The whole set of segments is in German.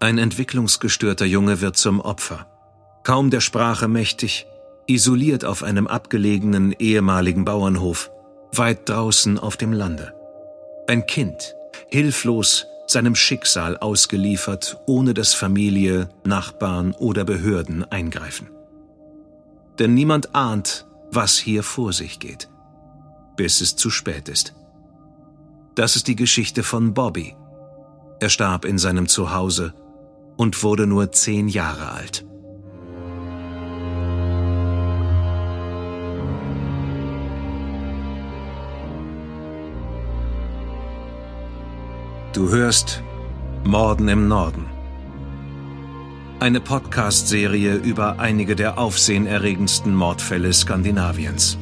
Ein entwicklungsgestörter Junge wird zum Opfer. Kaum der Sprache mächtig, isoliert auf einem abgelegenen ehemaligen Bauernhof, weit draußen auf dem Lande. Ein Kind, hilflos, seinem Schicksal ausgeliefert, ohne dass Familie, Nachbarn oder Behörden eingreifen. Denn niemand ahnt, was hier vor sich geht, bis es zu spät ist. Das ist die Geschichte von Bobby. Er starb in seinem Zuhause und wurde nur 10 Jahre alt. Du hörst Morden im Norden. Eine Podcast-Serie über einige der aufsehenerregendsten Mordfälle Skandinaviens.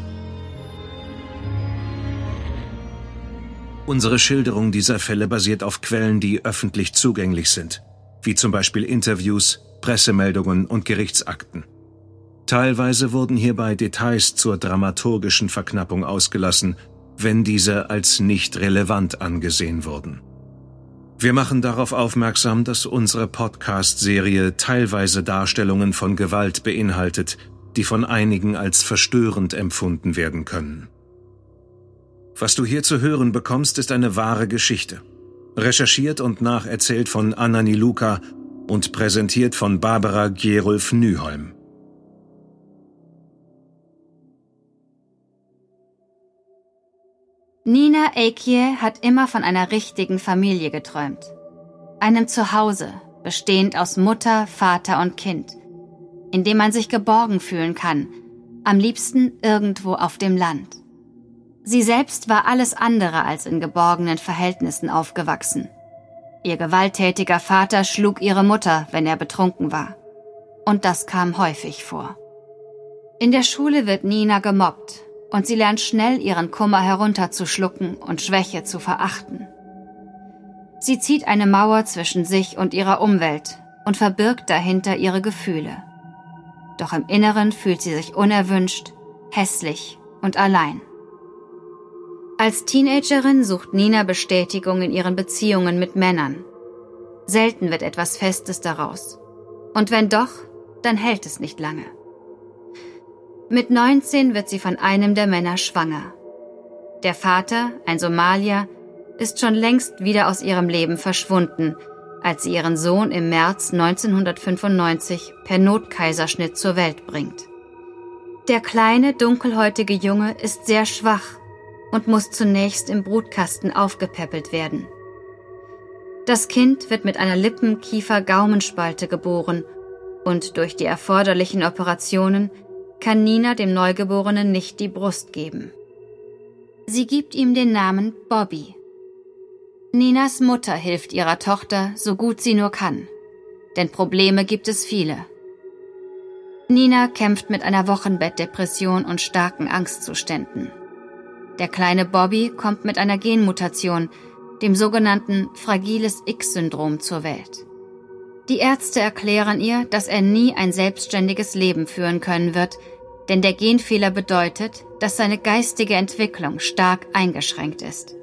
Unsere Schilderung dieser Fälle basiert auf Quellen, die öffentlich zugänglich sind, wie zum Beispiel Interviews, Pressemeldungen und Gerichtsakten. Teilweise wurden hierbei Details zur dramaturgischen Verknappung ausgelassen, wenn diese als nicht relevant angesehen wurden. Wir machen darauf aufmerksam, dass unsere Podcast-Serie teilweise Darstellungen von Gewalt beinhaltet, die von einigen als verstörend empfunden werden können. Was du hier zu hören bekommst, ist eine wahre Geschichte. Recherchiert und nacherzählt von Anani Luca und präsentiert von Barbara Gerulf Nyholm. Nina Äikiä hat immer von einer richtigen Familie geträumt. Einem Zuhause, bestehend aus Mutter, Vater und Kind, in dem man sich geborgen fühlen kann, am liebsten irgendwo auf dem Land. Sie selbst war alles andere als in geborgenen Verhältnissen aufgewachsen. Ihr gewalttätiger Vater schlug ihre Mutter, wenn er betrunken war. Und das kam häufig vor. In der Schule wird Nina gemobbt. Und sie lernt schnell, ihren Kummer herunterzuschlucken und Schwäche zu verachten. Sie zieht eine Mauer zwischen sich und ihrer Umwelt und verbirgt dahinter ihre Gefühle. Doch im Inneren fühlt sie sich unerwünscht, hässlich und allein. Als Teenagerin sucht Nina Bestätigung in ihren Beziehungen mit Männern. Selten wird etwas Festes daraus. Und wenn doch, dann hält es nicht lange. Mit 19 wird sie von einem der Männer schwanger. Der Vater, ein Somalier, ist schon längst wieder aus ihrem Leben verschwunden, als sie ihren Sohn im März 1995 per Notkaiserschnitt zur Welt bringt. Der kleine, dunkelhäutige Junge ist sehr schwach und muss zunächst im Brutkasten aufgepäppelt werden. Das Kind wird mit einer Lippen-Kiefer-Gaumenspalte geboren und durch die erforderlichen Operationen kann Nina dem Neugeborenen nicht die Brust geben. Sie gibt ihm den Namen Bobby. Ninas Mutter hilft ihrer Tochter, so gut sie nur kann, denn Probleme gibt es viele. Nina kämpft mit einer Wochenbettdepression und starken Angstzuständen. Der kleine Bobby kommt mit einer Genmutation, dem sogenannten Fragiles-X-Syndrom, zur Welt. Die Ärzte erklären ihr, dass er nie ein selbstständiges Leben führen können wird, denn der Genfehler bedeutet, dass seine geistige Entwicklung stark eingeschränkt ist.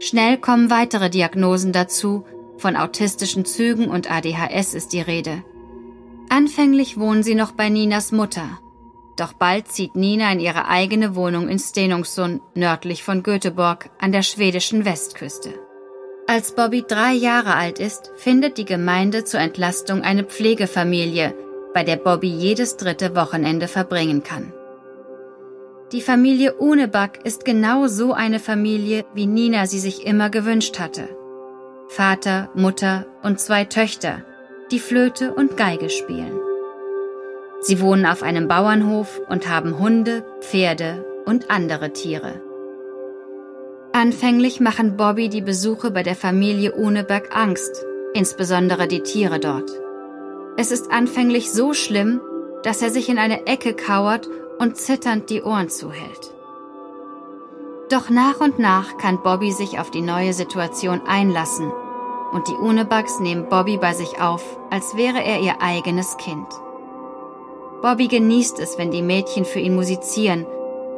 Schnell kommen weitere Diagnosen dazu, von autistischen Zügen und ADHS ist die Rede. Anfänglich wohnen sie noch bei Ninas Mutter, doch bald zieht Nina in ihre eigene Wohnung in Stenungsund, nördlich von Göteborg, an der schwedischen Westküste. Als Bobby 3 Jahre alt ist, findet die Gemeinde zur Entlastung eine Pflegefamilie, bei der Bobby jedes dritte Wochenende verbringen kann. Die Familie Uneback ist genau so eine Familie, wie Nina sie sich immer gewünscht hatte. Vater, Mutter und 2 Töchter, die Flöte und Geige spielen. Sie wohnen auf einem Bauernhof und haben Hunde, Pferde und andere Tiere. Anfänglich machen Bobby die Besuche bei der Familie Uneback Angst, insbesondere die Tiere dort. Es ist anfänglich so schlimm, dass er sich in eine Ecke kauert und zitternd die Ohren zuhält. Doch nach und nach kann Bobby sich auf die neue Situation einlassen und die Unebacks nehmen Bobby bei sich auf, als wäre er ihr eigenes Kind. Bobby genießt es, wenn die Mädchen für ihn musizieren,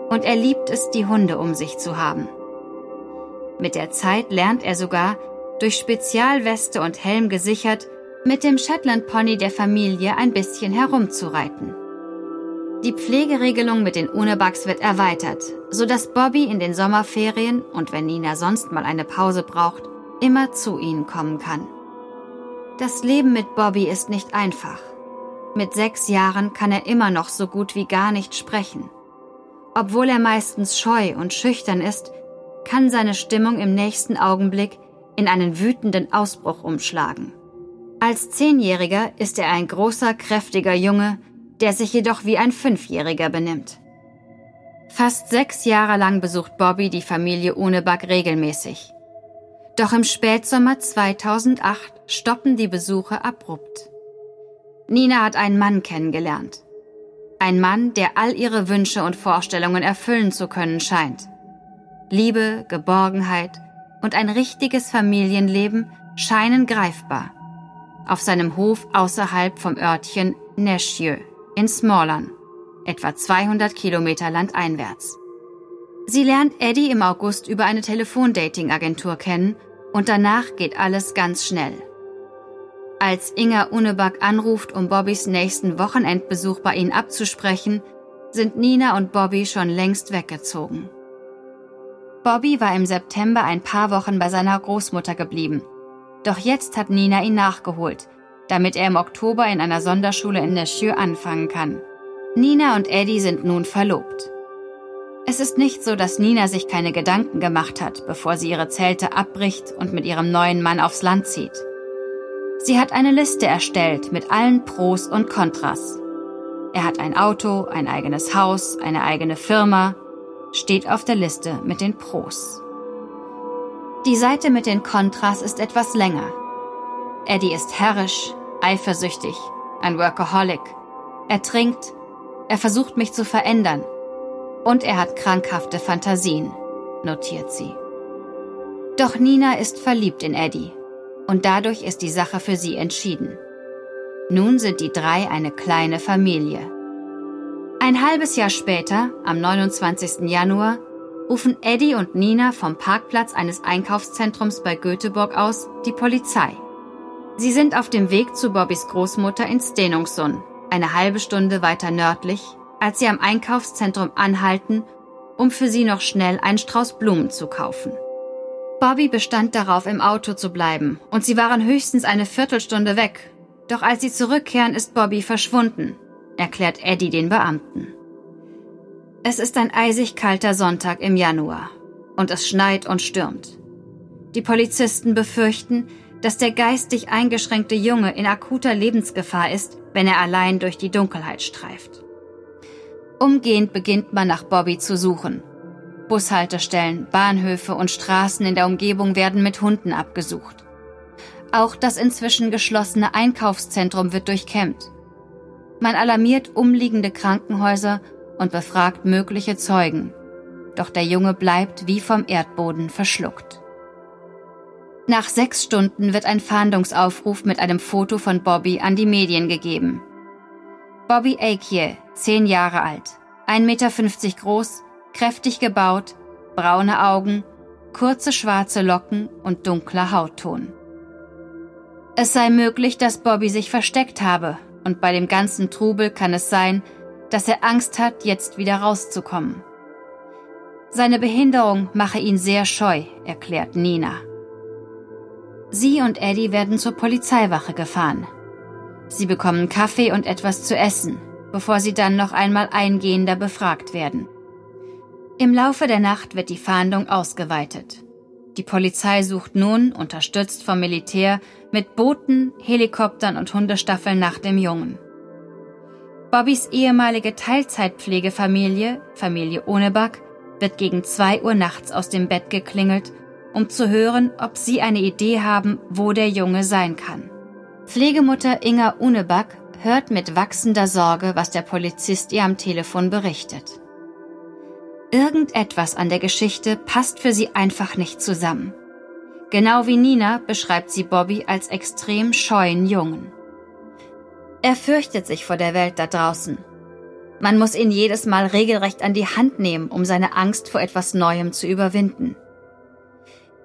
und er liebt es, die Hunde um sich zu haben. Mit der Zeit lernt er sogar, durch Spezialweste und Helm gesichert, mit dem Shetland-Pony der Familie ein bisschen herumzureiten. Die Pflegeregelung mit den Unebacks wird erweitert, sodass Bobby in den Sommerferien und wenn Nina sonst mal eine Pause braucht, immer zu ihnen kommen kann. Das Leben mit Bobby ist nicht einfach. Mit 6 Jahren kann er immer noch so gut wie gar nicht sprechen. Obwohl er meistens scheu und schüchtern ist, kann seine Stimmung im nächsten Augenblick in einen wütenden Ausbruch umschlagen. Als 10-Jähriger ist er ein großer, kräftiger Junge, der sich jedoch wie ein 5-Jähriger benimmt. Fast 6 Jahre lang besucht Bobby die Familie Uneback regelmäßig. Doch im Spätsommer 2008 stoppen die Besuche abrupt. Nina hat einen Mann kennengelernt. Ein Mann, der all ihre Wünsche und Vorstellungen erfüllen zu können scheint. Liebe, Geborgenheit und ein richtiges Familienleben scheinen greifbar. Auf seinem Hof außerhalb vom Örtchen Näschjö in Småland, etwa 200 Kilometer landeinwärts. Sie lernt Eddie im August über eine Telefondating-Agentur kennen und danach geht alles ganz schnell. Als Inga Uneback anruft, um Bobbys nächsten Wochenendbesuch bei ihnen abzusprechen, sind Nina und Bobby schon längst weggezogen. Bobby war im September ein paar Wochen bei seiner Großmutter geblieben. Doch jetzt hat Nina ihn nachgeholt, damit er im Oktober in einer Sonderschule in Näschjö anfangen kann. Nina und Eddie sind nun verlobt. Es ist nicht so, dass Nina sich keine Gedanken gemacht hat, bevor sie ihre Zelte abbricht und mit ihrem neuen Mann aufs Land zieht. Sie hat eine Liste erstellt mit allen Pros und Kontras. Er hat ein Auto, ein eigenes Haus, eine eigene Firma, steht auf der Liste mit den Pros. Die Seite mit den Kontras ist etwas länger. Eddie ist herrisch, eifersüchtig, ein Workaholic. Er trinkt, er versucht mich zu verändern und er hat krankhafte Fantasien, notiert sie. Doch Nina ist verliebt in Eddie und dadurch ist die Sache für sie entschieden. Nun sind die drei eine kleine Familie. Ein halbes Jahr später, am 29. Januar, rufen Eddie und Nina vom Parkplatz eines Einkaufszentrums bei Göteborg aus die Polizei. Sie sind auf dem Weg zu Bobbys Großmutter in Stenungsund, eine halbe Stunde weiter nördlich, als sie am Einkaufszentrum anhalten, um für sie noch schnell einen Strauß Blumen zu kaufen. Bobby bestand darauf, im Auto zu bleiben und sie waren höchstens eine Viertelstunde weg. Doch als sie zurückkehren, ist Bobby verschwunden, erklärt Eddie den Beamten. Es ist ein eisig kalter Sonntag im Januar und es schneit und stürmt. Die Polizisten befürchten, dass der geistig eingeschränkte Junge in akuter Lebensgefahr ist, wenn er allein durch die Dunkelheit streift. Umgehend beginnt man nach Bobby zu suchen. Bushaltestellen, Bahnhöfe und Straßen in der Umgebung werden mit Hunden abgesucht. Auch das inzwischen geschlossene Einkaufszentrum wird durchkämmt. Man alarmiert umliegende Krankenhäuser und befragt mögliche Zeugen. Doch der Junge bleibt wie vom Erdboden verschluckt. Nach 6 Stunden wird ein Fahndungsaufruf mit einem Foto von Bobby an die Medien gegeben. Bobby Äikiä, 10 Jahre alt, 1,50 Meter groß, kräftig gebaut, braune Augen, kurze schwarze Locken und dunkler Hautton. Es sei möglich, dass Bobby sich versteckt habe und bei dem ganzen Trubel kann es sein, dass er Angst hat, jetzt wieder rauszukommen. Seine Behinderung mache ihn sehr scheu, erklärt Nina. Sie und Eddie werden zur Polizeiwache gefahren. Sie bekommen Kaffee und etwas zu essen, bevor sie dann noch einmal eingehender befragt werden. Im Laufe der Nacht wird die Fahndung ausgeweitet. Die Polizei sucht nun, unterstützt vom Militär, mit Booten, Helikoptern und Hundestaffeln nach dem Jungen. Bobbys ehemalige Teilzeitpflegefamilie, Familie Uneback, wird gegen 2 Uhr nachts aus dem Bett geklingelt, um zu hören, ob sie eine Idee haben, wo der Junge sein kann. Pflegemutter Inga Uneback hört mit wachsender Sorge, was der Polizist ihr am Telefon berichtet. Irgendetwas an der Geschichte passt für sie einfach nicht zusammen. Genau wie Nina beschreibt sie Bobby als extrem scheuen Jungen. Er fürchtet sich vor der Welt da draußen. Man muss ihn jedes Mal regelrecht an die Hand nehmen, um seine Angst vor etwas Neuem zu überwinden.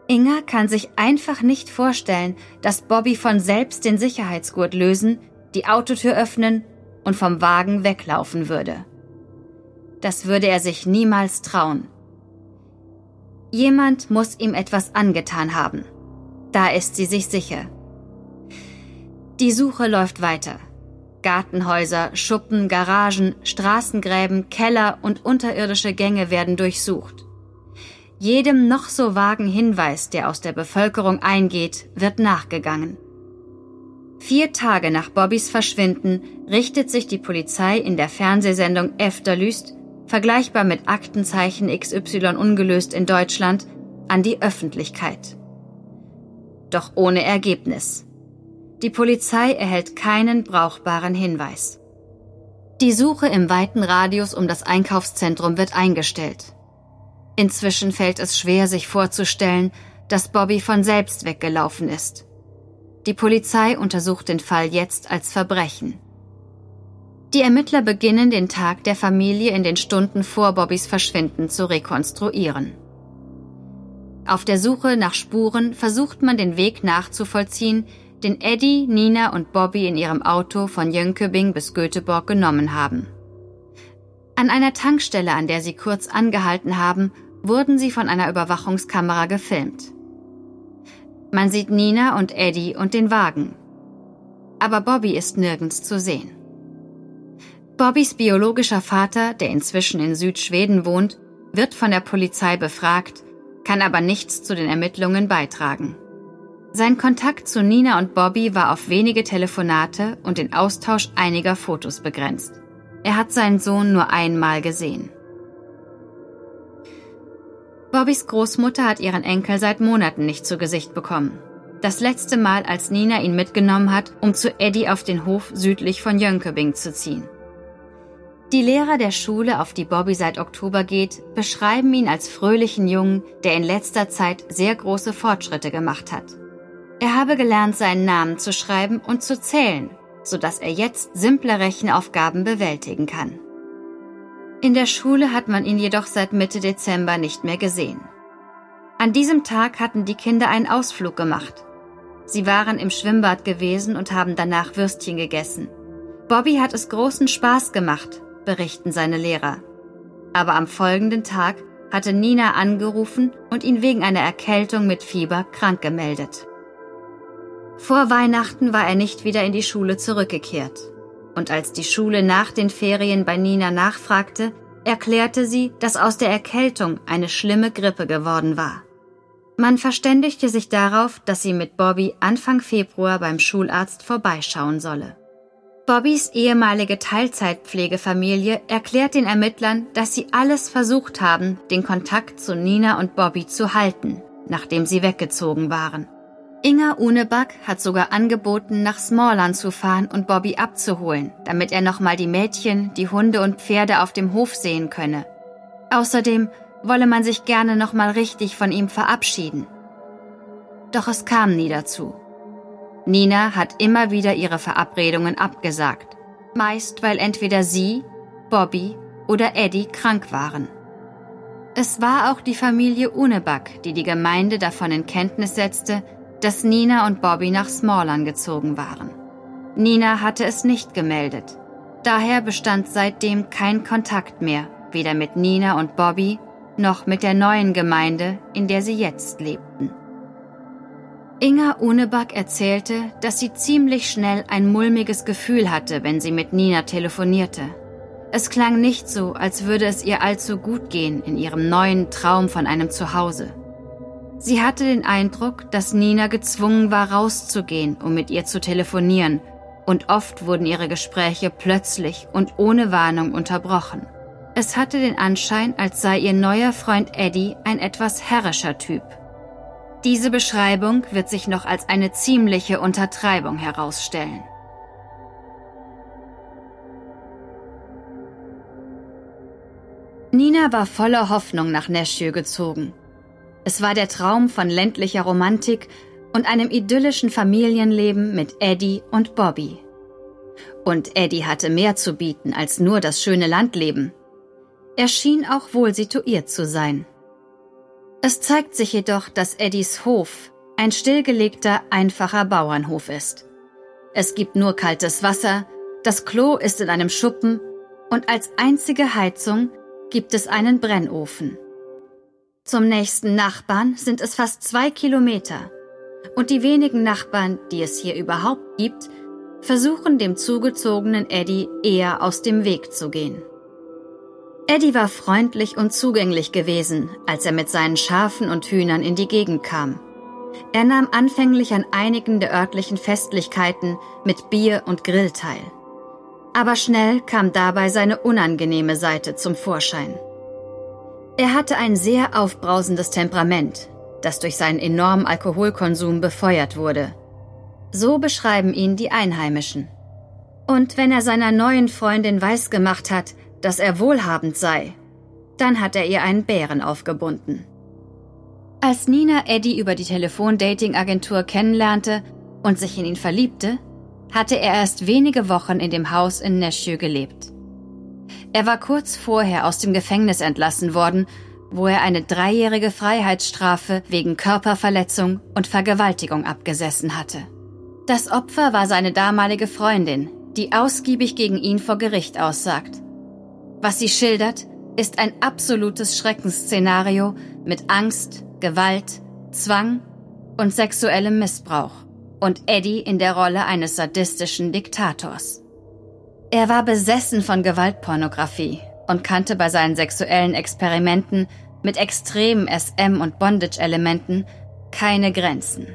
Inga kann sich einfach nicht vorstellen, dass Bobby von selbst den Sicherheitsgurt lösen, die Autotür öffnen und vom Wagen weglaufen würde. Das würde er sich niemals trauen. Jemand muss ihm etwas angetan haben. Da ist sie sich sicher. Die Suche läuft weiter. Gartenhäuser, Schuppen, Garagen, Straßengräben, Keller und unterirdische Gänge werden durchsucht. Jedem noch so vagen Hinweis, der aus der Bevölkerung eingeht, wird nachgegangen. 4 Tage nach Bobbys Verschwinden richtet sich die Polizei in der Fernsehsendung Efterlüst, vergleichbar mit Aktenzeichen XY ungelöst in Deutschland, an die Öffentlichkeit. Doch ohne Ergebnis. Die Polizei erhält keinen brauchbaren Hinweis. Die Suche im weiten Radius um das Einkaufszentrum wird eingestellt. Inzwischen fällt es schwer, sich vorzustellen, dass Bobby von selbst weggelaufen ist. Die Polizei untersucht den Fall jetzt als Verbrechen. Die Ermittler beginnen, den Tag der Familie in den Stunden vor Bobbys Verschwinden zu rekonstruieren. Auf der Suche nach Spuren versucht man, den Weg nachzuvollziehen, den Eddie, Nina und Bobby in ihrem Auto von Jönköping bis Göteborg genommen haben. An einer Tankstelle, an der sie kurz angehalten haben, wurden sie von einer Überwachungskamera gefilmt. Man sieht Nina und Eddie und den Wagen. Aber Bobby ist nirgends zu sehen. Bobbys biologischer Vater, der inzwischen in Südschweden wohnt, wird von der Polizei befragt, kann aber nichts zu den Ermittlungen beitragen. Sein Kontakt zu Nina und Bobby war auf wenige Telefonate und den Austausch einiger Fotos begrenzt. Er hat seinen Sohn nur einmal gesehen. Bobbys Großmutter hat ihren Enkel seit Monaten nicht zu Gesicht bekommen. Das letzte Mal, als Nina ihn mitgenommen hat, um zu Eddie auf den Hof südlich von Jönköping zu ziehen. Die Lehrer der Schule, auf die Bobby seit Oktober geht, beschreiben ihn als fröhlichen Jungen, der in letzter Zeit sehr große Fortschritte gemacht hat. Er habe gelernt, seinen Namen zu schreiben und zu zählen, sodass er jetzt simple Rechenaufgaben bewältigen kann. In der Schule hat man ihn jedoch seit Mitte Dezember nicht mehr gesehen. An diesem Tag hatten die Kinder einen Ausflug gemacht. Sie waren im Schwimmbad gewesen und haben danach Würstchen gegessen. Bobby hat es großen Spaß gemacht, berichten seine Lehrer. Aber am folgenden Tag hatte Nina angerufen und ihn wegen einer Erkältung mit Fieber krank gemeldet. Vor Weihnachten war er nicht wieder in die Schule zurückgekehrt. Und als die Schule nach den Ferien bei Nina nachfragte, erklärte sie, dass aus der Erkältung eine schlimme Grippe geworden war. Man verständigte sich darauf, dass sie mit Bobby Anfang Februar beim Schularzt vorbeischauen solle. Bobbys ehemalige Teilzeitpflegefamilie erklärt den Ermittlern, dass sie alles versucht haben, den Kontakt zu Nina und Bobby zu halten, nachdem sie weggezogen waren. Inga Uneback hat sogar angeboten, nach Småland zu fahren und Bobby abzuholen, damit er nochmal die Mädchen, die Hunde und Pferde auf dem Hof sehen könne. Außerdem wolle man sich gerne nochmal richtig von ihm verabschieden. Doch es kam nie dazu. Nina hat immer wieder ihre Verabredungen abgesagt, meist weil entweder sie, Bobby oder Eddie krank waren. Es war auch die Familie Uneback, die die Gemeinde davon in Kenntnis setzte, dass Nina und Bobby nach Småland gezogen waren. Nina hatte es nicht gemeldet. Daher bestand seitdem kein Kontakt mehr, weder mit Nina und Bobby noch mit der neuen Gemeinde, in der sie jetzt lebten. Inga Uneback erzählte, dass sie ziemlich schnell ein mulmiges Gefühl hatte, wenn sie mit Nina telefonierte. Es klang nicht so, als würde es ihr allzu gut gehen in ihrem neuen Traum von einem Zuhause. Sie hatte den Eindruck, dass Nina gezwungen war, rauszugehen, um mit ihr zu telefonieren, und oft wurden ihre Gespräche plötzlich und ohne Warnung unterbrochen. Es hatte den Anschein, als sei ihr neuer Freund Eddie ein etwas herrischer Typ. Diese Beschreibung wird sich noch als eine ziemliche Untertreibung herausstellen. Nina war voller Hoffnung nach Nässjö gezogen. Es war der Traum von ländlicher Romantik und einem idyllischen Familienleben mit Eddie und Bobby. Und Eddie hatte mehr zu bieten als nur das schöne Landleben. Er schien auch wohl situiert zu sein. Es zeigt sich jedoch, dass Eddies Hof ein stillgelegter, einfacher Bauernhof ist. Es gibt nur kaltes Wasser, das Klo ist in einem Schuppen und als einzige Heizung gibt es einen Brennofen. Zum nächsten Nachbarn sind es fast 2 Kilometer. Und die wenigen Nachbarn, die es hier überhaupt gibt, versuchen dem zugezogenen Eddie eher aus dem Weg zu gehen. Eddie war freundlich und zugänglich gewesen, als er mit seinen Schafen und Hühnern in die Gegend kam. Er nahm anfänglich an einigen der örtlichen Festlichkeiten mit Bier und Grill teil. Aber schnell kam dabei seine unangenehme Seite zum Vorschein. Er hatte ein sehr aufbrausendes Temperament, das durch seinen enormen Alkoholkonsum befeuert wurde. So beschreiben ihn die Einheimischen. Und wenn er seiner neuen Freundin weisgemacht hat, dass er wohlhabend sei, dann hat er ihr einen Bären aufgebunden. Als Nina Eddie über die Telefon-Dating-Agentur kennenlernte und sich in ihn verliebte, hatte er erst wenige Wochen in dem Haus in Nashville gelebt. Er war kurz vorher aus dem Gefängnis entlassen worden, wo er eine 3-jährige Freiheitsstrafe wegen Körperverletzung und Vergewaltigung abgesessen hatte. Das Opfer war seine damalige Freundin, die ausgiebig gegen ihn vor Gericht aussagt. Was sie schildert, ist ein absolutes Schreckensszenario mit Angst, Gewalt, Zwang und sexuellem Missbrauch und Eddie in der Rolle eines sadistischen Diktators. Er war besessen von Gewaltpornografie und kannte bei seinen sexuellen Experimenten mit extremen SM- und Bondage-Elementen keine Grenzen.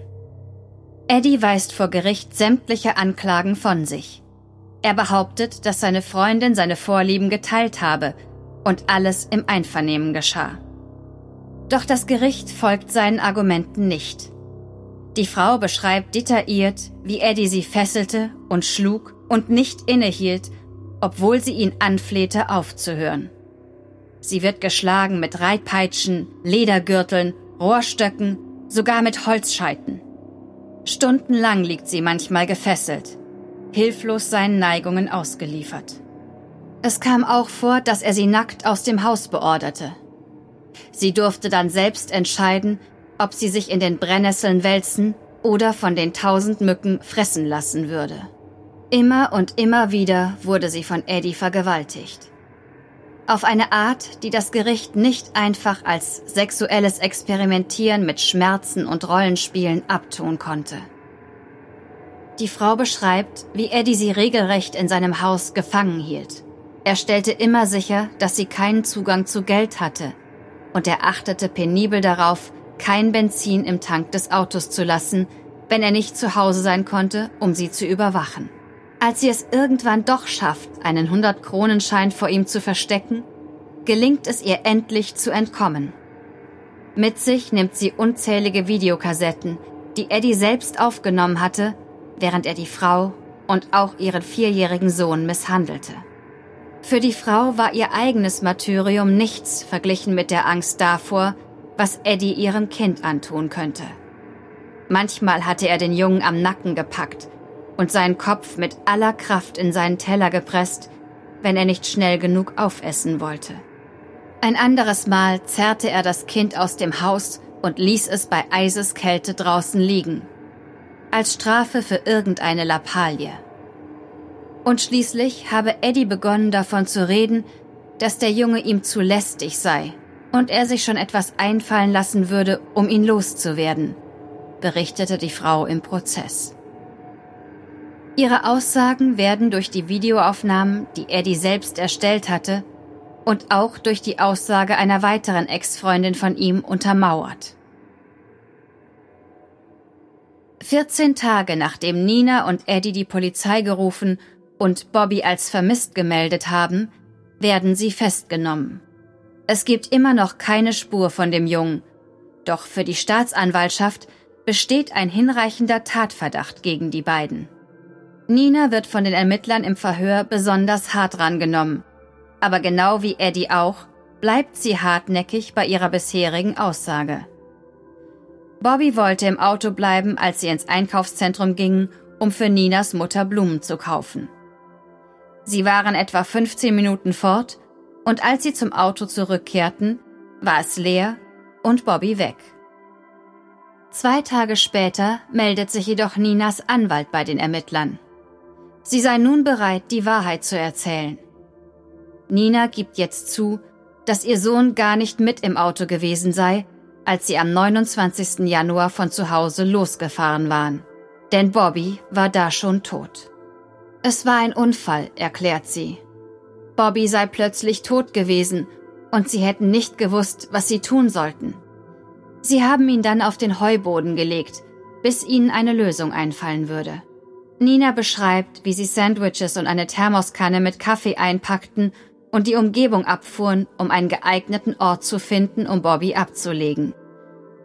Eddie weist vor Gericht sämtliche Anklagen von sich. Er behauptet, dass seine Freundin seine Vorlieben geteilt habe und alles im Einvernehmen geschah. Doch das Gericht folgt seinen Argumenten nicht. Die Frau beschreibt detailliert, wie Eddie sie fesselte und schlug und nicht innehielt, obwohl sie ihn anflehte, aufzuhören. Sie wird geschlagen mit Reitpeitschen, Ledergürteln, Rohrstöcken, sogar mit Holzscheiten. Stundenlang liegt sie manchmal gefesselt, hilflos seinen Neigungen ausgeliefert. Es kam auch vor, dass er sie nackt aus dem Haus beorderte. Sie durfte dann selbst entscheiden, ob sie sich in den Brennnesseln wälzen oder von den 1000 Mücken fressen lassen würde. Immer und immer wieder wurde sie von Eddie vergewaltigt. Auf eine Art, die das Gericht nicht einfach als sexuelles Experimentieren mit Schmerzen und Rollenspielen abtun konnte. Die Frau beschreibt, wie Eddie sie regelrecht in seinem Haus gefangen hielt. Er stellte immer sicher, dass sie keinen Zugang zu Geld hatte und er achtete penibel darauf, kein Benzin im Tank des Autos zu lassen, wenn er nicht zu Hause sein konnte, um sie zu überwachen. Als sie es irgendwann doch schafft, einen 100-Kronenschein vor ihm zu verstecken, gelingt es ihr endlich zu entkommen. Mit sich nimmt sie unzählige Videokassetten, die Eddie selbst aufgenommen hatte, während er die Frau und auch ihren 4-jährigen Sohn misshandelte. Für die Frau war ihr eigenes Martyrium nichts verglichen mit der Angst davor, was Eddie ihrem Kind antun könnte. Manchmal hatte er den Jungen am Nacken gepackt und seinen Kopf mit aller Kraft in seinen Teller gepresst, wenn er nicht schnell genug aufessen wollte. Ein anderes Mal zerrte er das Kind aus dem Haus und ließ es bei Eiseskälte draußen liegen, als Strafe für irgendeine Lappalie. Und schließlich habe Eddie begonnen, davon zu reden, dass der Junge ihm zu lästig sei und er sich schon etwas einfallen lassen würde, um ihn loszuwerden, berichtete die Frau im Prozess. Ihre Aussagen werden durch die Videoaufnahmen, die Eddie selbst erstellt hatte, und auch durch die Aussage einer weiteren Ex-Freundin von ihm untermauert. 14 Tage nachdem Nina und Eddie die Polizei gerufen und Bobby als vermisst gemeldet haben, werden sie festgenommen. Es gibt immer noch keine Spur von dem Jungen, doch für die Staatsanwaltschaft besteht ein hinreichender Tatverdacht gegen die beiden. Nina wird von den Ermittlern im Verhör besonders hart rangenommen. Aber genau wie Eddie auch, bleibt sie hartnäckig bei ihrer bisherigen Aussage. Bobby wollte im Auto bleiben, als sie ins Einkaufszentrum gingen, um für Ninas Mutter Blumen zu kaufen. Sie waren etwa 15 Minuten fort und als sie zum Auto zurückkehrten, war es leer und Bobby weg. 2 Tage später meldet sich jedoch Ninas Anwalt bei den Ermittlern. Sie sei nun bereit, die Wahrheit zu erzählen. Nina gibt jetzt zu, dass ihr Sohn gar nicht mit im Auto gewesen sei, als sie am 29. Januar von zu Hause losgefahren waren. Denn Bobby war da schon tot. Es war ein Unfall, erklärt sie. Bobby sei plötzlich tot gewesen und sie hätten nicht gewusst, was sie tun sollten. Sie haben ihn dann auf den Heuboden gelegt, bis ihnen eine Lösung einfallen würde. Nina beschreibt, wie sie Sandwiches und eine Thermoskanne mit Kaffee einpackten und die Umgebung abfuhren, um einen geeigneten Ort zu finden, um Bobby abzulegen.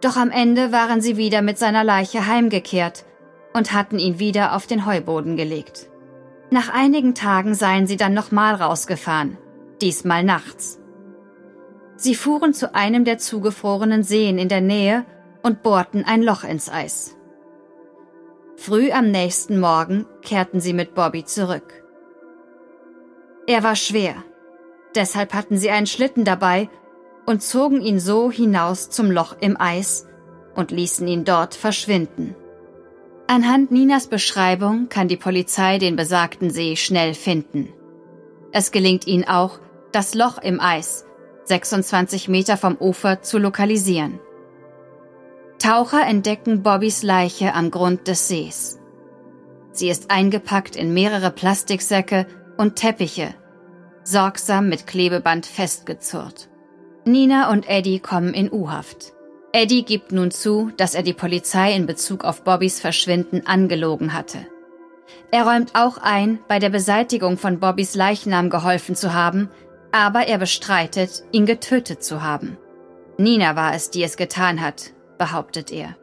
Doch am Ende waren sie wieder mit seiner Leiche heimgekehrt und hatten ihn wieder auf den Heuboden gelegt. Nach einigen Tagen seien sie dann nochmal rausgefahren, diesmal nachts. Sie fuhren zu einem der zugefrorenen Seen in der Nähe und bohrten ein Loch ins Eis. Früh am nächsten Morgen kehrten sie mit Bobby zurück. Er war schwer, deshalb hatten sie einen Schlitten dabei und zogen ihn so hinaus zum Loch im Eis und ließen ihn dort verschwinden. Anhand Ninas Beschreibung kann die Polizei den besagten See schnell finden. Es gelingt ihnen auch, das Loch im Eis, 26 Meter vom Ufer, zu lokalisieren. Taucher entdecken Bobbys Leiche am Grund des Sees. Sie ist eingepackt in mehrere Plastiksäcke und Teppiche, sorgsam mit Klebeband festgezurrt. Nina und Eddie kommen in U-Haft. Eddie gibt nun zu, dass er die Polizei in Bezug auf Bobbys Verschwinden angelogen hatte. Er räumt auch ein, bei der Beseitigung von Bobbys Leichnam geholfen zu haben, aber er bestreitet, ihn getötet zu haben. Nina war es, die es getan hat, behauptet er.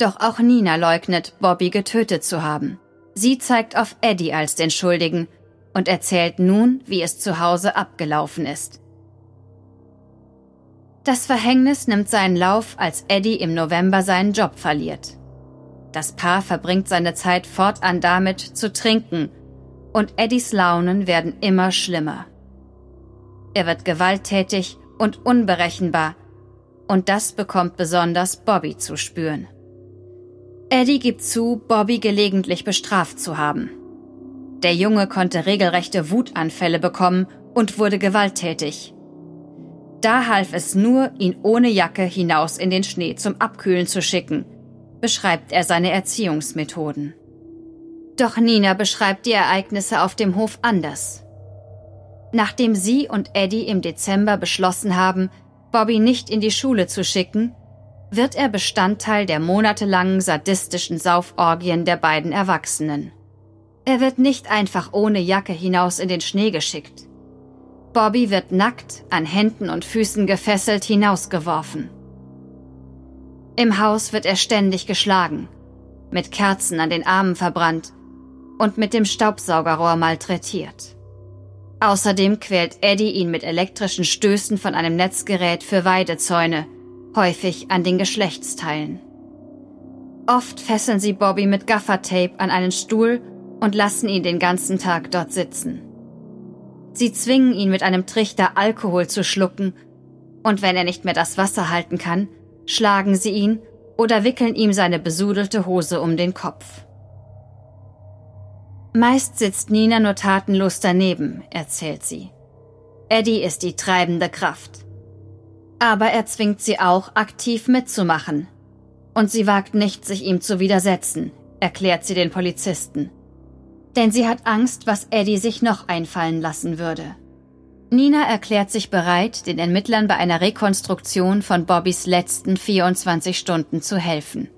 Doch auch Nina leugnet, Bobby getötet zu haben. Sie zeigt auf Eddie als den Schuldigen und erzählt nun, wie es zu Hause abgelaufen ist. Das Verhängnis nimmt seinen Lauf, als Eddie im November seinen Job verliert. Das Paar verbringt seine Zeit fortan damit, zu trinken, und Eddies Launen werden immer schlimmer. Er wird gewalttätig und unberechenbar, und das bekommt besonders Bobby zu spüren. Eddie gibt zu, Bobby gelegentlich bestraft zu haben. Der Junge konnte regelrechte Wutanfälle bekommen und wurde gewalttätig. Da half es nur, ihn ohne Jacke hinaus in den Schnee zum Abkühlen zu schicken, beschreibt er seine Erziehungsmethoden. Doch Nina beschreibt die Ereignisse auf dem Hof anders. Nachdem sie und Eddie im Dezember beschlossen haben, Bobby nicht in die Schule zu schicken, wird er Bestandteil der monatelangen sadistischen Sauforgien der beiden Erwachsenen. Er wird nicht einfach ohne Jacke hinaus in den Schnee geschickt. Bobby wird nackt, an Händen und Füßen gefesselt, hinausgeworfen. Im Haus wird er ständig geschlagen, mit Kerzen an den Armen verbrannt und mit dem Staubsaugerrohr malträtiert. Außerdem quält Eddie ihn mit elektrischen Stößen von einem Netzgerät für Weidezäune, häufig an den Geschlechtsteilen. Oft fesseln sie Bobby mit Gaffertape an einen Stuhl und lassen ihn den ganzen Tag dort sitzen. Sie zwingen ihn, mit einem Trichter Alkohol zu schlucken, und wenn er nicht mehr das Wasser halten kann, schlagen sie ihn oder wickeln ihm seine besudelte Hose um den Kopf. Meist sitzt Nina nur tatenlos daneben, erzählt sie. Eddie ist die treibende Kraft. Aber er zwingt sie auch, aktiv mitzumachen. Und sie wagt nicht, sich ihm zu widersetzen, erklärt sie den Polizisten. Denn sie hat Angst, was Eddie sich noch einfallen lassen würde. Nina erklärt sich bereit, den Ermittlern bei einer Rekonstruktion von Bobbys letzten 24 Stunden zu helfen.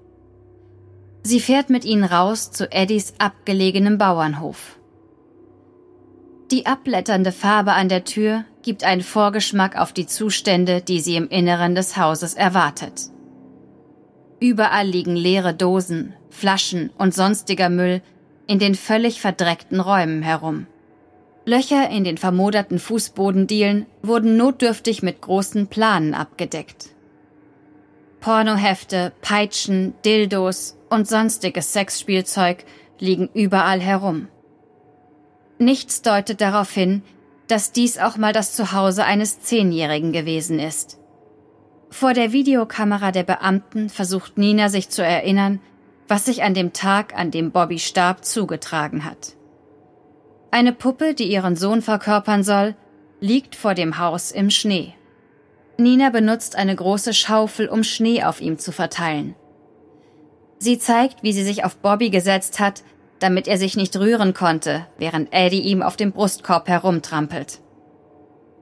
Sie fährt mit ihnen raus zu Eddies abgelegenem Bauernhof. Die abblätternde Farbe an der Tür gibt einen Vorgeschmack auf die Zustände, die sie im Inneren des Hauses erwartet. Überall liegen leere Dosen, Flaschen und sonstiger Müll in den völlig verdreckten Räumen herum. Löcher in den vermoderten Fußbodendielen wurden notdürftig mit großen Planen abgedeckt. Pornohefte, Peitschen, Dildos und sonstiges Sexspielzeug liegen überall herum. Nichts deutet darauf hin, dass dies auch mal das Zuhause eines 10-Jährigen gewesen ist. Vor der Videokamera der Beamten versucht Nina, sich zu erinnern, was sich an dem Tag, an dem Bobby starb, zugetragen hat. Eine Puppe, die ihren Sohn verkörpern soll, liegt vor dem Haus im Schnee. Nina benutzt eine große Schaufel, um Schnee auf ihm zu verteilen. Sie zeigt, wie sie sich auf Bobby gesetzt hat, damit er sich nicht rühren konnte, während Eddie ihm auf dem Brustkorb herumtrampelt.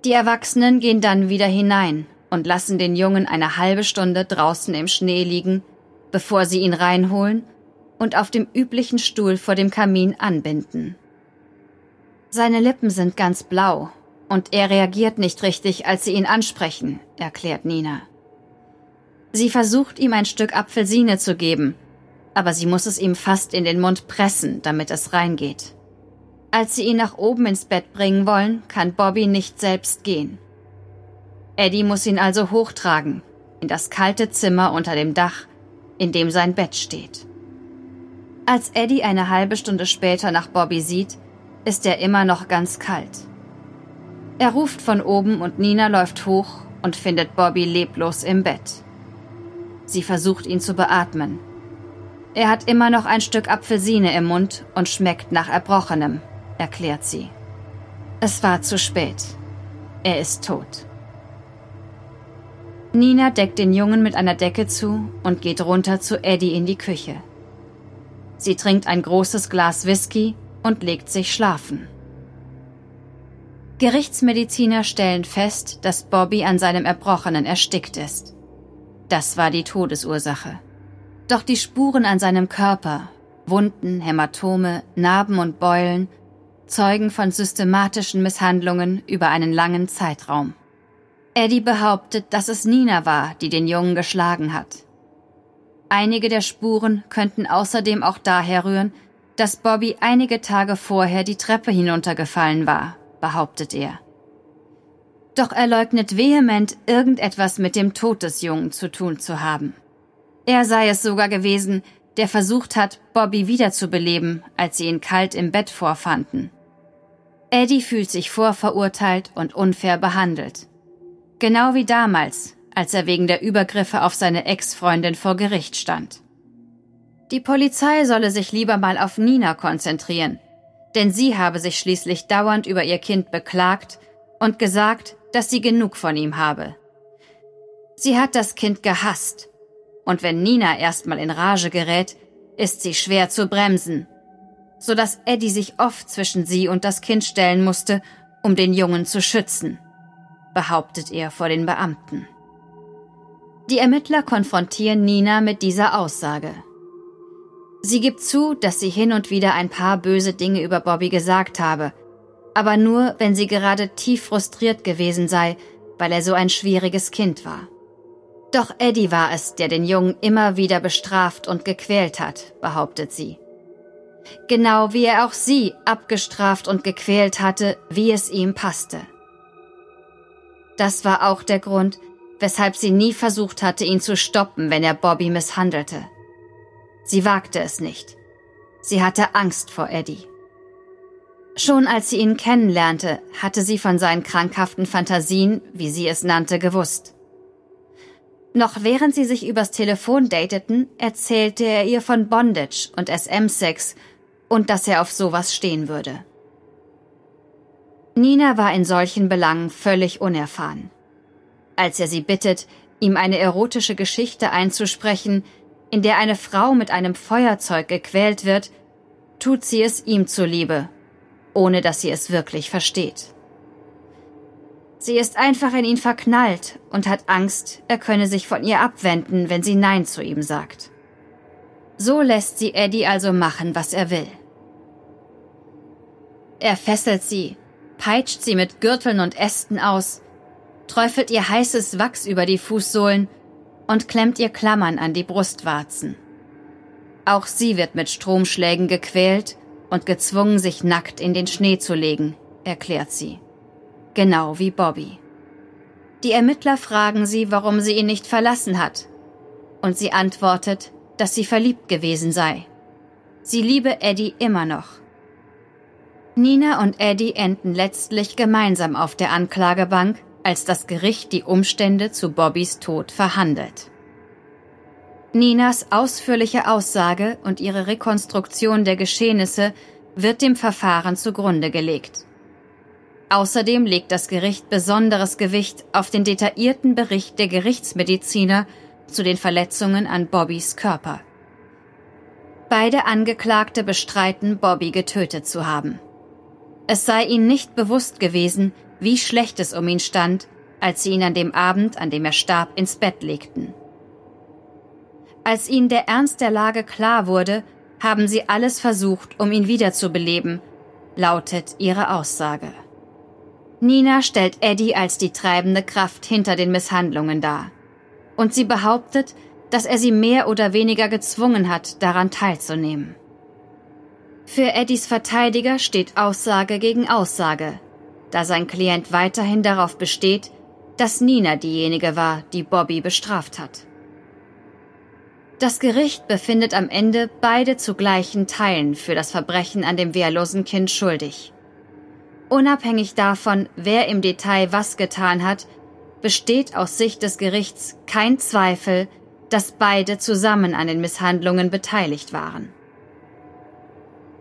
Die Erwachsenen gehen dann wieder hinein und lassen den Jungen eine halbe Stunde draußen im Schnee liegen, bevor sie ihn reinholen und auf dem üblichen Stuhl vor dem Kamin anbinden. Seine Lippen sind ganz blau und er reagiert nicht richtig, als sie ihn ansprechen, erklärt Nina. Sie versucht, ihm ein Stück Apfelsine zu geben, aber sie muss es ihm fast in den Mund pressen, damit es reingeht. Als sie ihn nach oben ins Bett bringen wollen, kann Bobby nicht selbst gehen. Eddie muss ihn also hochtragen, in das kalte Zimmer unter dem Dach, in dem sein Bett steht. Als Eddie eine halbe Stunde später nach Bobby sieht, ist er immer noch ganz kalt. Er ruft von oben und Nina läuft hoch und findet Bobby leblos im Bett. Sie versucht, ihn zu beatmen. Er hat immer noch ein Stück Apfelsine im Mund und schmeckt nach Erbrochenem, erklärt sie. Es war zu spät. Er ist tot. Nina deckt den Jungen mit einer Decke zu und geht runter zu Eddie in die Küche. Sie trinkt ein großes Glas Whisky und legt sich schlafen. Gerichtsmediziner stellen fest, dass Bobby an seinem Erbrochenen erstickt ist. Das war die Todesursache. Doch die Spuren an seinem Körper, Wunden, Hämatome, Narben und Beulen, zeugen von systematischen Misshandlungen über einen langen Zeitraum. Eddie behauptet, dass es Nina war, die den Jungen geschlagen hat. Einige der Spuren könnten außerdem auch daher rühren, dass Bobby einige Tage vorher die Treppe hinuntergefallen war, behauptet er. Doch er leugnet vehement, irgendetwas mit dem Tod des Jungen zu tun zu haben. Er sei es sogar gewesen, der versucht hat, Bobby wiederzubeleben, als sie ihn kalt im Bett vorfanden. Eddie fühlt sich vorverurteilt und unfair behandelt. Genau wie damals, als er wegen der Übergriffe auf seine Ex-Freundin vor Gericht stand. Die Polizei solle sich lieber mal auf Nina konzentrieren, denn sie habe sich schließlich dauernd über ihr Kind beklagt und gesagt, dass sie genug von ihm habe. Sie hat das Kind gehasst. Und wenn Nina erstmal in Rage gerät, ist sie schwer zu bremsen, sodass Eddie sich oft zwischen sie und das Kind stellen musste, um den Jungen zu schützen, behauptet er vor den Beamten. Die Ermittler konfrontieren Nina mit dieser Aussage. Sie gibt zu, dass sie hin und wieder ein paar böse Dinge über Bobby gesagt habe, aber nur, wenn sie gerade tief frustriert gewesen sei, weil er so ein schwieriges Kind war. Doch Eddie war es, der den Jungen immer wieder bestraft und gequält hat, behauptet sie. Genau wie er auch sie abgestraft und gequält hatte, wie es ihm passte. Das war auch der Grund, weshalb sie nie versucht hatte, ihn zu stoppen, wenn er Bobby misshandelte. Sie wagte es nicht. Sie hatte Angst vor Eddie. Schon als sie ihn kennenlernte, hatte sie von seinen krankhaften Fantasien, wie sie es nannte, gewusst. Noch während sie sich übers Telefon dateten, erzählte er ihr von Bondage und SM-Sex und dass er auf sowas stehen würde. Nina war in solchen Belangen völlig unerfahren. Als er sie bittet, ihm eine erotische Geschichte einzusprechen, in der eine Frau mit einem Feuerzeug gequält wird, tut sie es ihm zuliebe, ohne dass sie es wirklich versteht. Sie ist einfach in ihn verknallt und hat Angst, er könne sich von ihr abwenden, wenn sie Nein zu ihm sagt. So lässt sie Eddie also machen, was er will. Er fesselt sie, peitscht sie mit Gürteln und Ästen aus, träufelt ihr heißes Wachs über die Fußsohlen und klemmt ihr Klammern an die Brustwarzen. Auch sie wird mit Stromschlägen gequält und gezwungen, sich nackt in den Schnee zu legen, erklärt sie. Genau wie Bobby. Die Ermittler fragen sie, warum sie ihn nicht verlassen hat. Und sie antwortet, dass sie verliebt gewesen sei. Sie liebe Eddie immer noch. Nina und Eddie enden letztlich gemeinsam auf der Anklagebank, als das Gericht die Umstände zu Bobbys Tod verhandelt. Ninas ausführliche Aussage und ihre Rekonstruktion der Geschehnisse wird dem Verfahren zugrunde gelegt. Außerdem legt das Gericht besonderes Gewicht auf den detaillierten Bericht der Gerichtsmediziner zu den Verletzungen an Bobbys Körper. Beide Angeklagte bestreiten, Bobby getötet zu haben. Es sei ihnen nicht bewusst gewesen, wie schlecht es um ihn stand, als sie ihn an dem Abend, an dem er starb, ins Bett legten. Als ihnen der Ernst der Lage klar wurde, haben sie alles versucht, um ihn wiederzubeleben, lautet ihre Aussage. Nina stellt Eddie als die treibende Kraft hinter den Misshandlungen dar. Und sie behauptet, dass er sie mehr oder weniger gezwungen hat, daran teilzunehmen. Für Eddies Verteidiger steht Aussage gegen Aussage, da sein Klient weiterhin darauf besteht, dass Nina diejenige war, die Bobby bestraft hat. Das Gericht befindet am Ende beide zu gleichen Teilen für das Verbrechen an dem wehrlosen Kind schuldig. Unabhängig davon, wer im Detail was getan hat, besteht aus Sicht des Gerichts kein Zweifel, dass beide zusammen an den Misshandlungen beteiligt waren.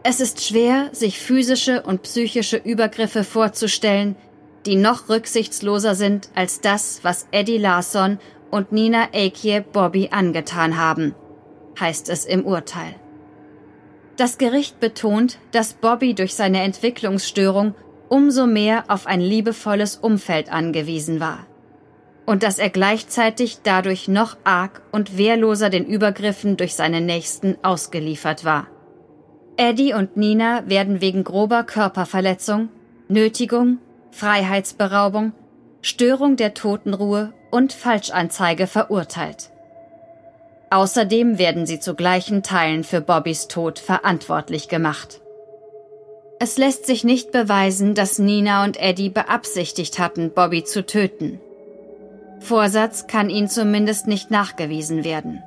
Es ist schwer, sich physische und psychische Übergriffe vorzustellen, die noch rücksichtsloser sind als das, was Eddie Larson und Nina Äikiä Bobby angetan haben, heißt es im Urteil. Das Gericht betont, dass Bobby durch seine Entwicklungsstörung umso mehr auf ein liebevolles Umfeld angewiesen war und dass er gleichzeitig dadurch noch arg und wehrloser den Übergriffen durch seine Nächsten ausgeliefert war. Eddie und Nina werden wegen grober Körperverletzung, Nötigung, Freiheitsberaubung, Störung der Totenruhe und Falschanzeige verurteilt. Außerdem werden sie zu gleichen Teilen für Bobbys Tod verantwortlich gemacht. Es lässt sich nicht beweisen, dass Nina und Eddie beabsichtigt hatten, Bobby zu töten. Vorsatz kann ihnen zumindest nicht nachgewiesen werden.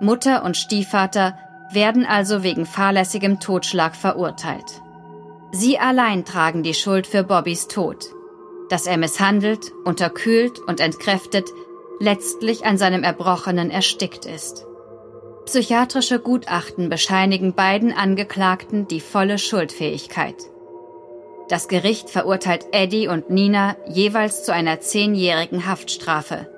Mutter und Stiefvater werden also wegen fahrlässigem Totschlag verurteilt. Sie allein tragen die Schuld für Bobbys Tod, dass er misshandelt, unterkühlt und entkräftet, letztlich an seinem Erbrochenen erstickt ist. Psychiatrische Gutachten bescheinigen beiden Angeklagten die volle Schuldfähigkeit. Das Gericht verurteilt Eddie und Nina jeweils zu einer 10-jährigen Haftstrafe.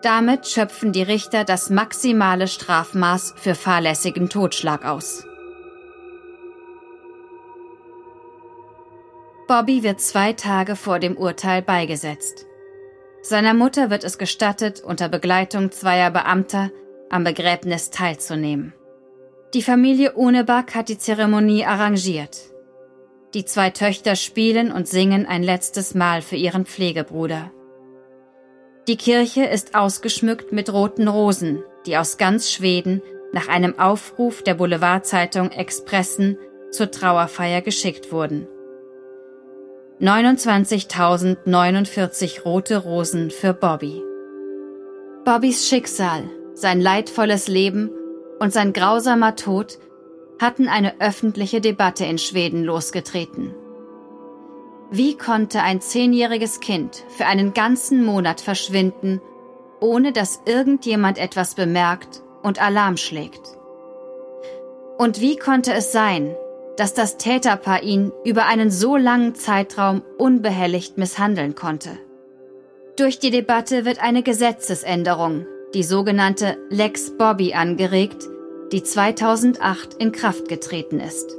Damit schöpfen die Richter das maximale Strafmaß für fahrlässigen Totschlag aus. Bobby wird 2 Tage vor dem Urteil beigesetzt. Seiner Mutter wird es gestattet, unter Begleitung 2 Beamter am Begräbnis teilzunehmen. Die Familie Uneback hat die Zeremonie arrangiert. Die 2 Töchter spielen und singen ein letztes Mal für ihren Pflegebruder. Die Kirche ist ausgeschmückt mit roten Rosen, die aus ganz Schweden nach einem Aufruf der Boulevardzeitung Expressen zur Trauerfeier geschickt wurden. 29.049 rote Rosen für Bobby. Bobbys Schicksal, sein leidvolles Leben und sein grausamer Tod hatten eine öffentliche Debatte in Schweden losgetreten. Wie konnte ein 10-jähriges Kind für einen ganzen Monat verschwinden, ohne dass irgendjemand etwas bemerkt und Alarm schlägt? Und wie konnte es sein, dass das Täterpaar ihn über einen so langen Zeitraum unbehelligt misshandeln konnte? Durch die Debatte wird eine Gesetzesänderung, die sogenannte Lex Bobby, angeregt, die 2008 in Kraft getreten ist.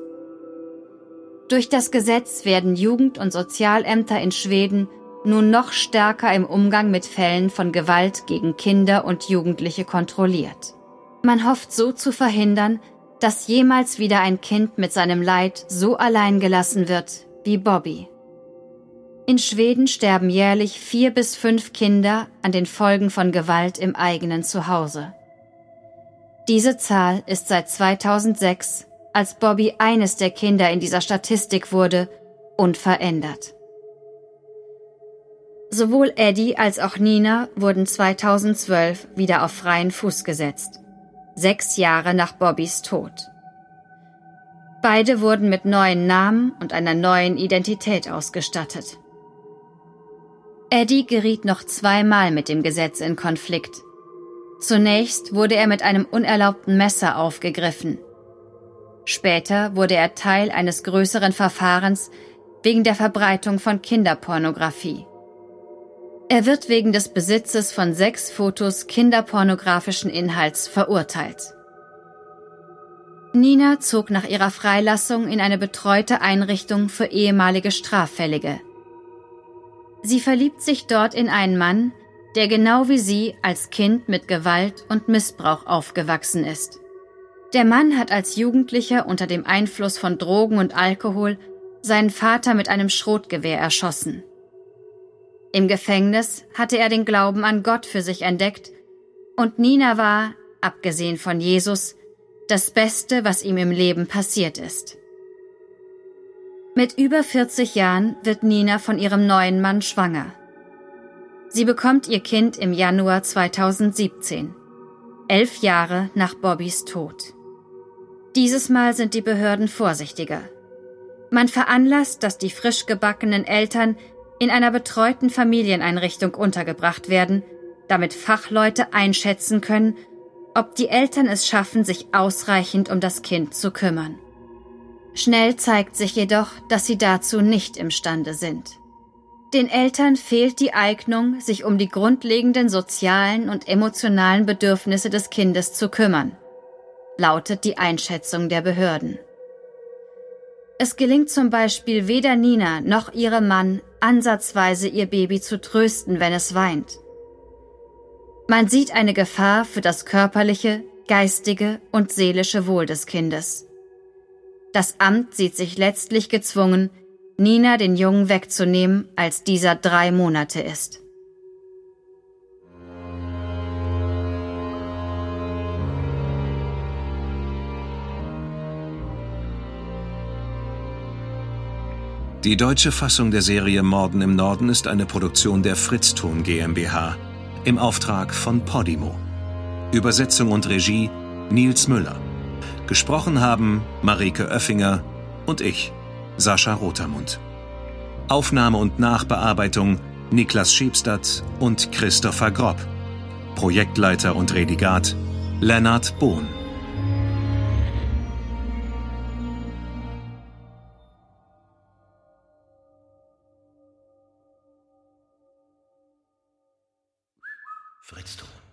Durch das Gesetz werden Jugend- und Sozialämter in Schweden nun noch stärker im Umgang mit Fällen von Gewalt gegen Kinder und Jugendliche kontrolliert. Man hofft so zu verhindern, dass jemals wieder ein Kind mit seinem Leid so allein gelassen wird wie Bobby. In Schweden sterben jährlich 4 bis 5 Kinder an den Folgen von Gewalt im eigenen Zuhause. Diese Zahl ist seit 2006, als Bobby eines der Kinder in dieser Statistik wurde, unverändert. Sowohl Eddie als auch Nina wurden 2012 wieder auf freien Fuß gesetzt. 6 Jahre nach Bobbys Tod. Beide wurden mit neuen Namen und einer neuen Identität ausgestattet. Eddie geriet noch zweimal mit dem Gesetz in Konflikt. Zunächst wurde er mit einem unerlaubten Messer aufgegriffen. Später wurde er Teil eines größeren Verfahrens wegen der Verbreitung von Kinderpornografie. Er wird wegen des Besitzes von 6 Fotos kinderpornografischen Inhalts verurteilt. Nina zog nach ihrer Freilassung in eine betreute Einrichtung für ehemalige Straffällige. Sie verliebt sich dort in einen Mann, der genau wie sie als Kind mit Gewalt und Missbrauch aufgewachsen ist. Der Mann hat als Jugendlicher unter dem Einfluss von Drogen und Alkohol seinen Vater mit einem Schrotgewehr erschossen. Im Gefängnis hatte er den Glauben an Gott für sich entdeckt und Nina war, abgesehen von Jesus, das Beste, was ihm im Leben passiert ist. Mit über 40 Jahren wird Nina von ihrem neuen Mann schwanger. Sie bekommt ihr Kind im Januar 2017, 11 Jahre nach Bobbys Tod. Dieses Mal sind die Behörden vorsichtiger. Man veranlasst, dass die frisch gebackenen Eltern in einer betreuten Familieneinrichtung untergebracht werden, damit Fachleute einschätzen können, ob die Eltern es schaffen, sich ausreichend um das Kind zu kümmern. Schnell zeigt sich jedoch, dass sie dazu nicht imstande sind. Den Eltern fehlt die Eignung, sich um die grundlegenden sozialen und emotionalen Bedürfnisse des Kindes zu kümmern, lautet die Einschätzung der Behörden. Es gelingt zum Beispiel weder Nina noch ihrem Mann, ansatzweise ihr Baby zu trösten, wenn es weint. Man sieht eine Gefahr für das körperliche, geistige und seelische Wohl des Kindes. Das Amt sieht sich letztlich gezwungen, Nina den Jungen wegzunehmen, als dieser 3 Monate ist. Die deutsche Fassung der Serie Morden im Norden ist eine Produktion der Fritz Thon GmbH im Auftrag von Podimo. Übersetzung und Regie Nils Müller. Gesprochen haben Marike Oeffinger und ich, Sascha Rotermund. Aufnahme und Nachbearbeitung Niklas Schiebstadt und Christopher Gropp. Projektleiter und Redigat Lennart Bohn. Fritz Thon.